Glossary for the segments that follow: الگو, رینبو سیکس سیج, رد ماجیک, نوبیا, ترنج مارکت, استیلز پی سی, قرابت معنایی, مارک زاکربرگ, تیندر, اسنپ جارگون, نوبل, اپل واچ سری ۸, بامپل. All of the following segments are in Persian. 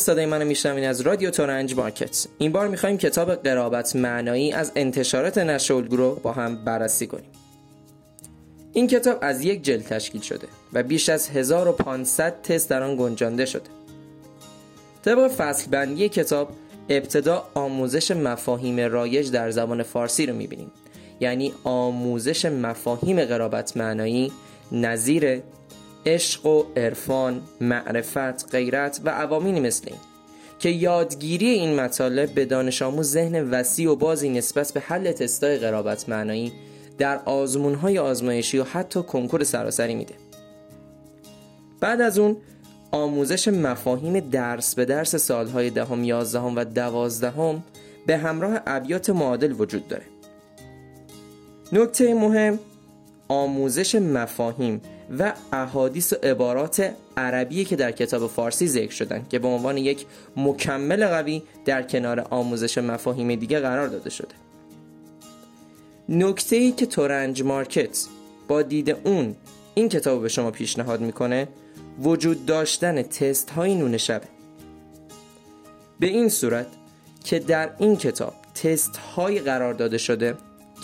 صدای منو میشنوین از رادیو ترنج مارکت. این بار میخوایم کتاب قرابت معنایی از انتشارات نشر الگو رو با هم بررسی کنیم. این کتاب از یک جلد تشکیل شده و بیش از 1500 تست در آن گنجانده شده. طبق فصل بندی کتاب، ابتدا آموزش مفاهیم رایج در زبان فارسی رو میبینیم، یعنی آموزش مفاهیم قرابت معنایی نظیر عشق و عرفان، معرفت، غیرت و عواملی مثل این که یادگیری این مطالب به دانش آموز ذهن وسیع و بازی نسبت به حل تستای قرابت معنایی در آزمون‌های آزمایشی و حتی کنکور سراسری میده. بعد از اون آموزش مفاهیم درس به درس سالهای 10، 11 و 12 به همراه ابیات معادل وجود داره. نکته مهم، آموزش مفاهیم و احادیث و عبارات عربی که در کتاب فارسی ذکر شدن که به عنوان یک مکمل قوی در کنار آموزش مفاهیم دیگه قرار داده شده. نکته‌ای که ترنج مارکت با دید اون این کتاب به شما پیشنهاد میکنه وجود داشتن تست های نون شبه، به این صورت که در این کتاب تست های قرار داده شده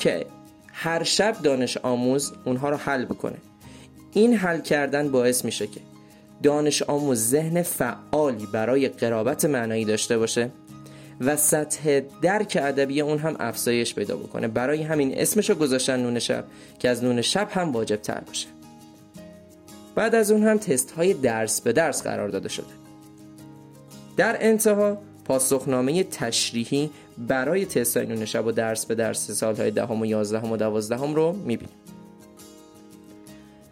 که هر شب دانش آموز اونها رو حل بکنه. این حل کردن باعث میشه که دانش آموز ذهن فعالی برای قرابت معنایی داشته باشه و سطح درک ادبی اون هم افزایش پیدا بکنه. برای همین اسمشو گذاشتن نون شب که از نون شب هم واجب تر باشه. بعد از اون هم تست های درس به درس قرار داده شده. در انتها پاسخنامه تشریحی برای تست های نون شب و درس به درس سالهای 10، 11 و 12 رو میبینیم.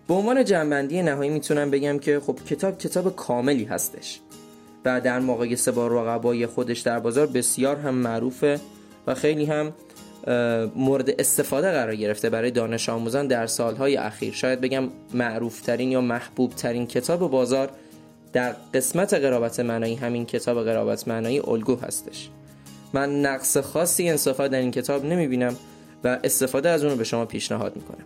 به عنوان جمع‌بندی نهایی میتونم بگم که خب کتاب کاملی هستش و در مقایسه با رقبای خودش در بازار بسیار هم معروفه و خیلی هم مورد استفاده قرار گرفته برای دانش آموزان در سالهای اخیر. شاید بگم معروف ترین یا محبوب ترین کتاب بازار در قسمت قرابت معنایی همین کتاب قرابت معنایی الگو هستش. من نقص خاصی انصافا در این کتاب نمیبینم و استفاده از اون رو به شما پیشنهاد میکنم.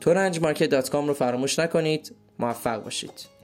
ترنج مارکت.com رو فراموش نکنید. موفق باشید.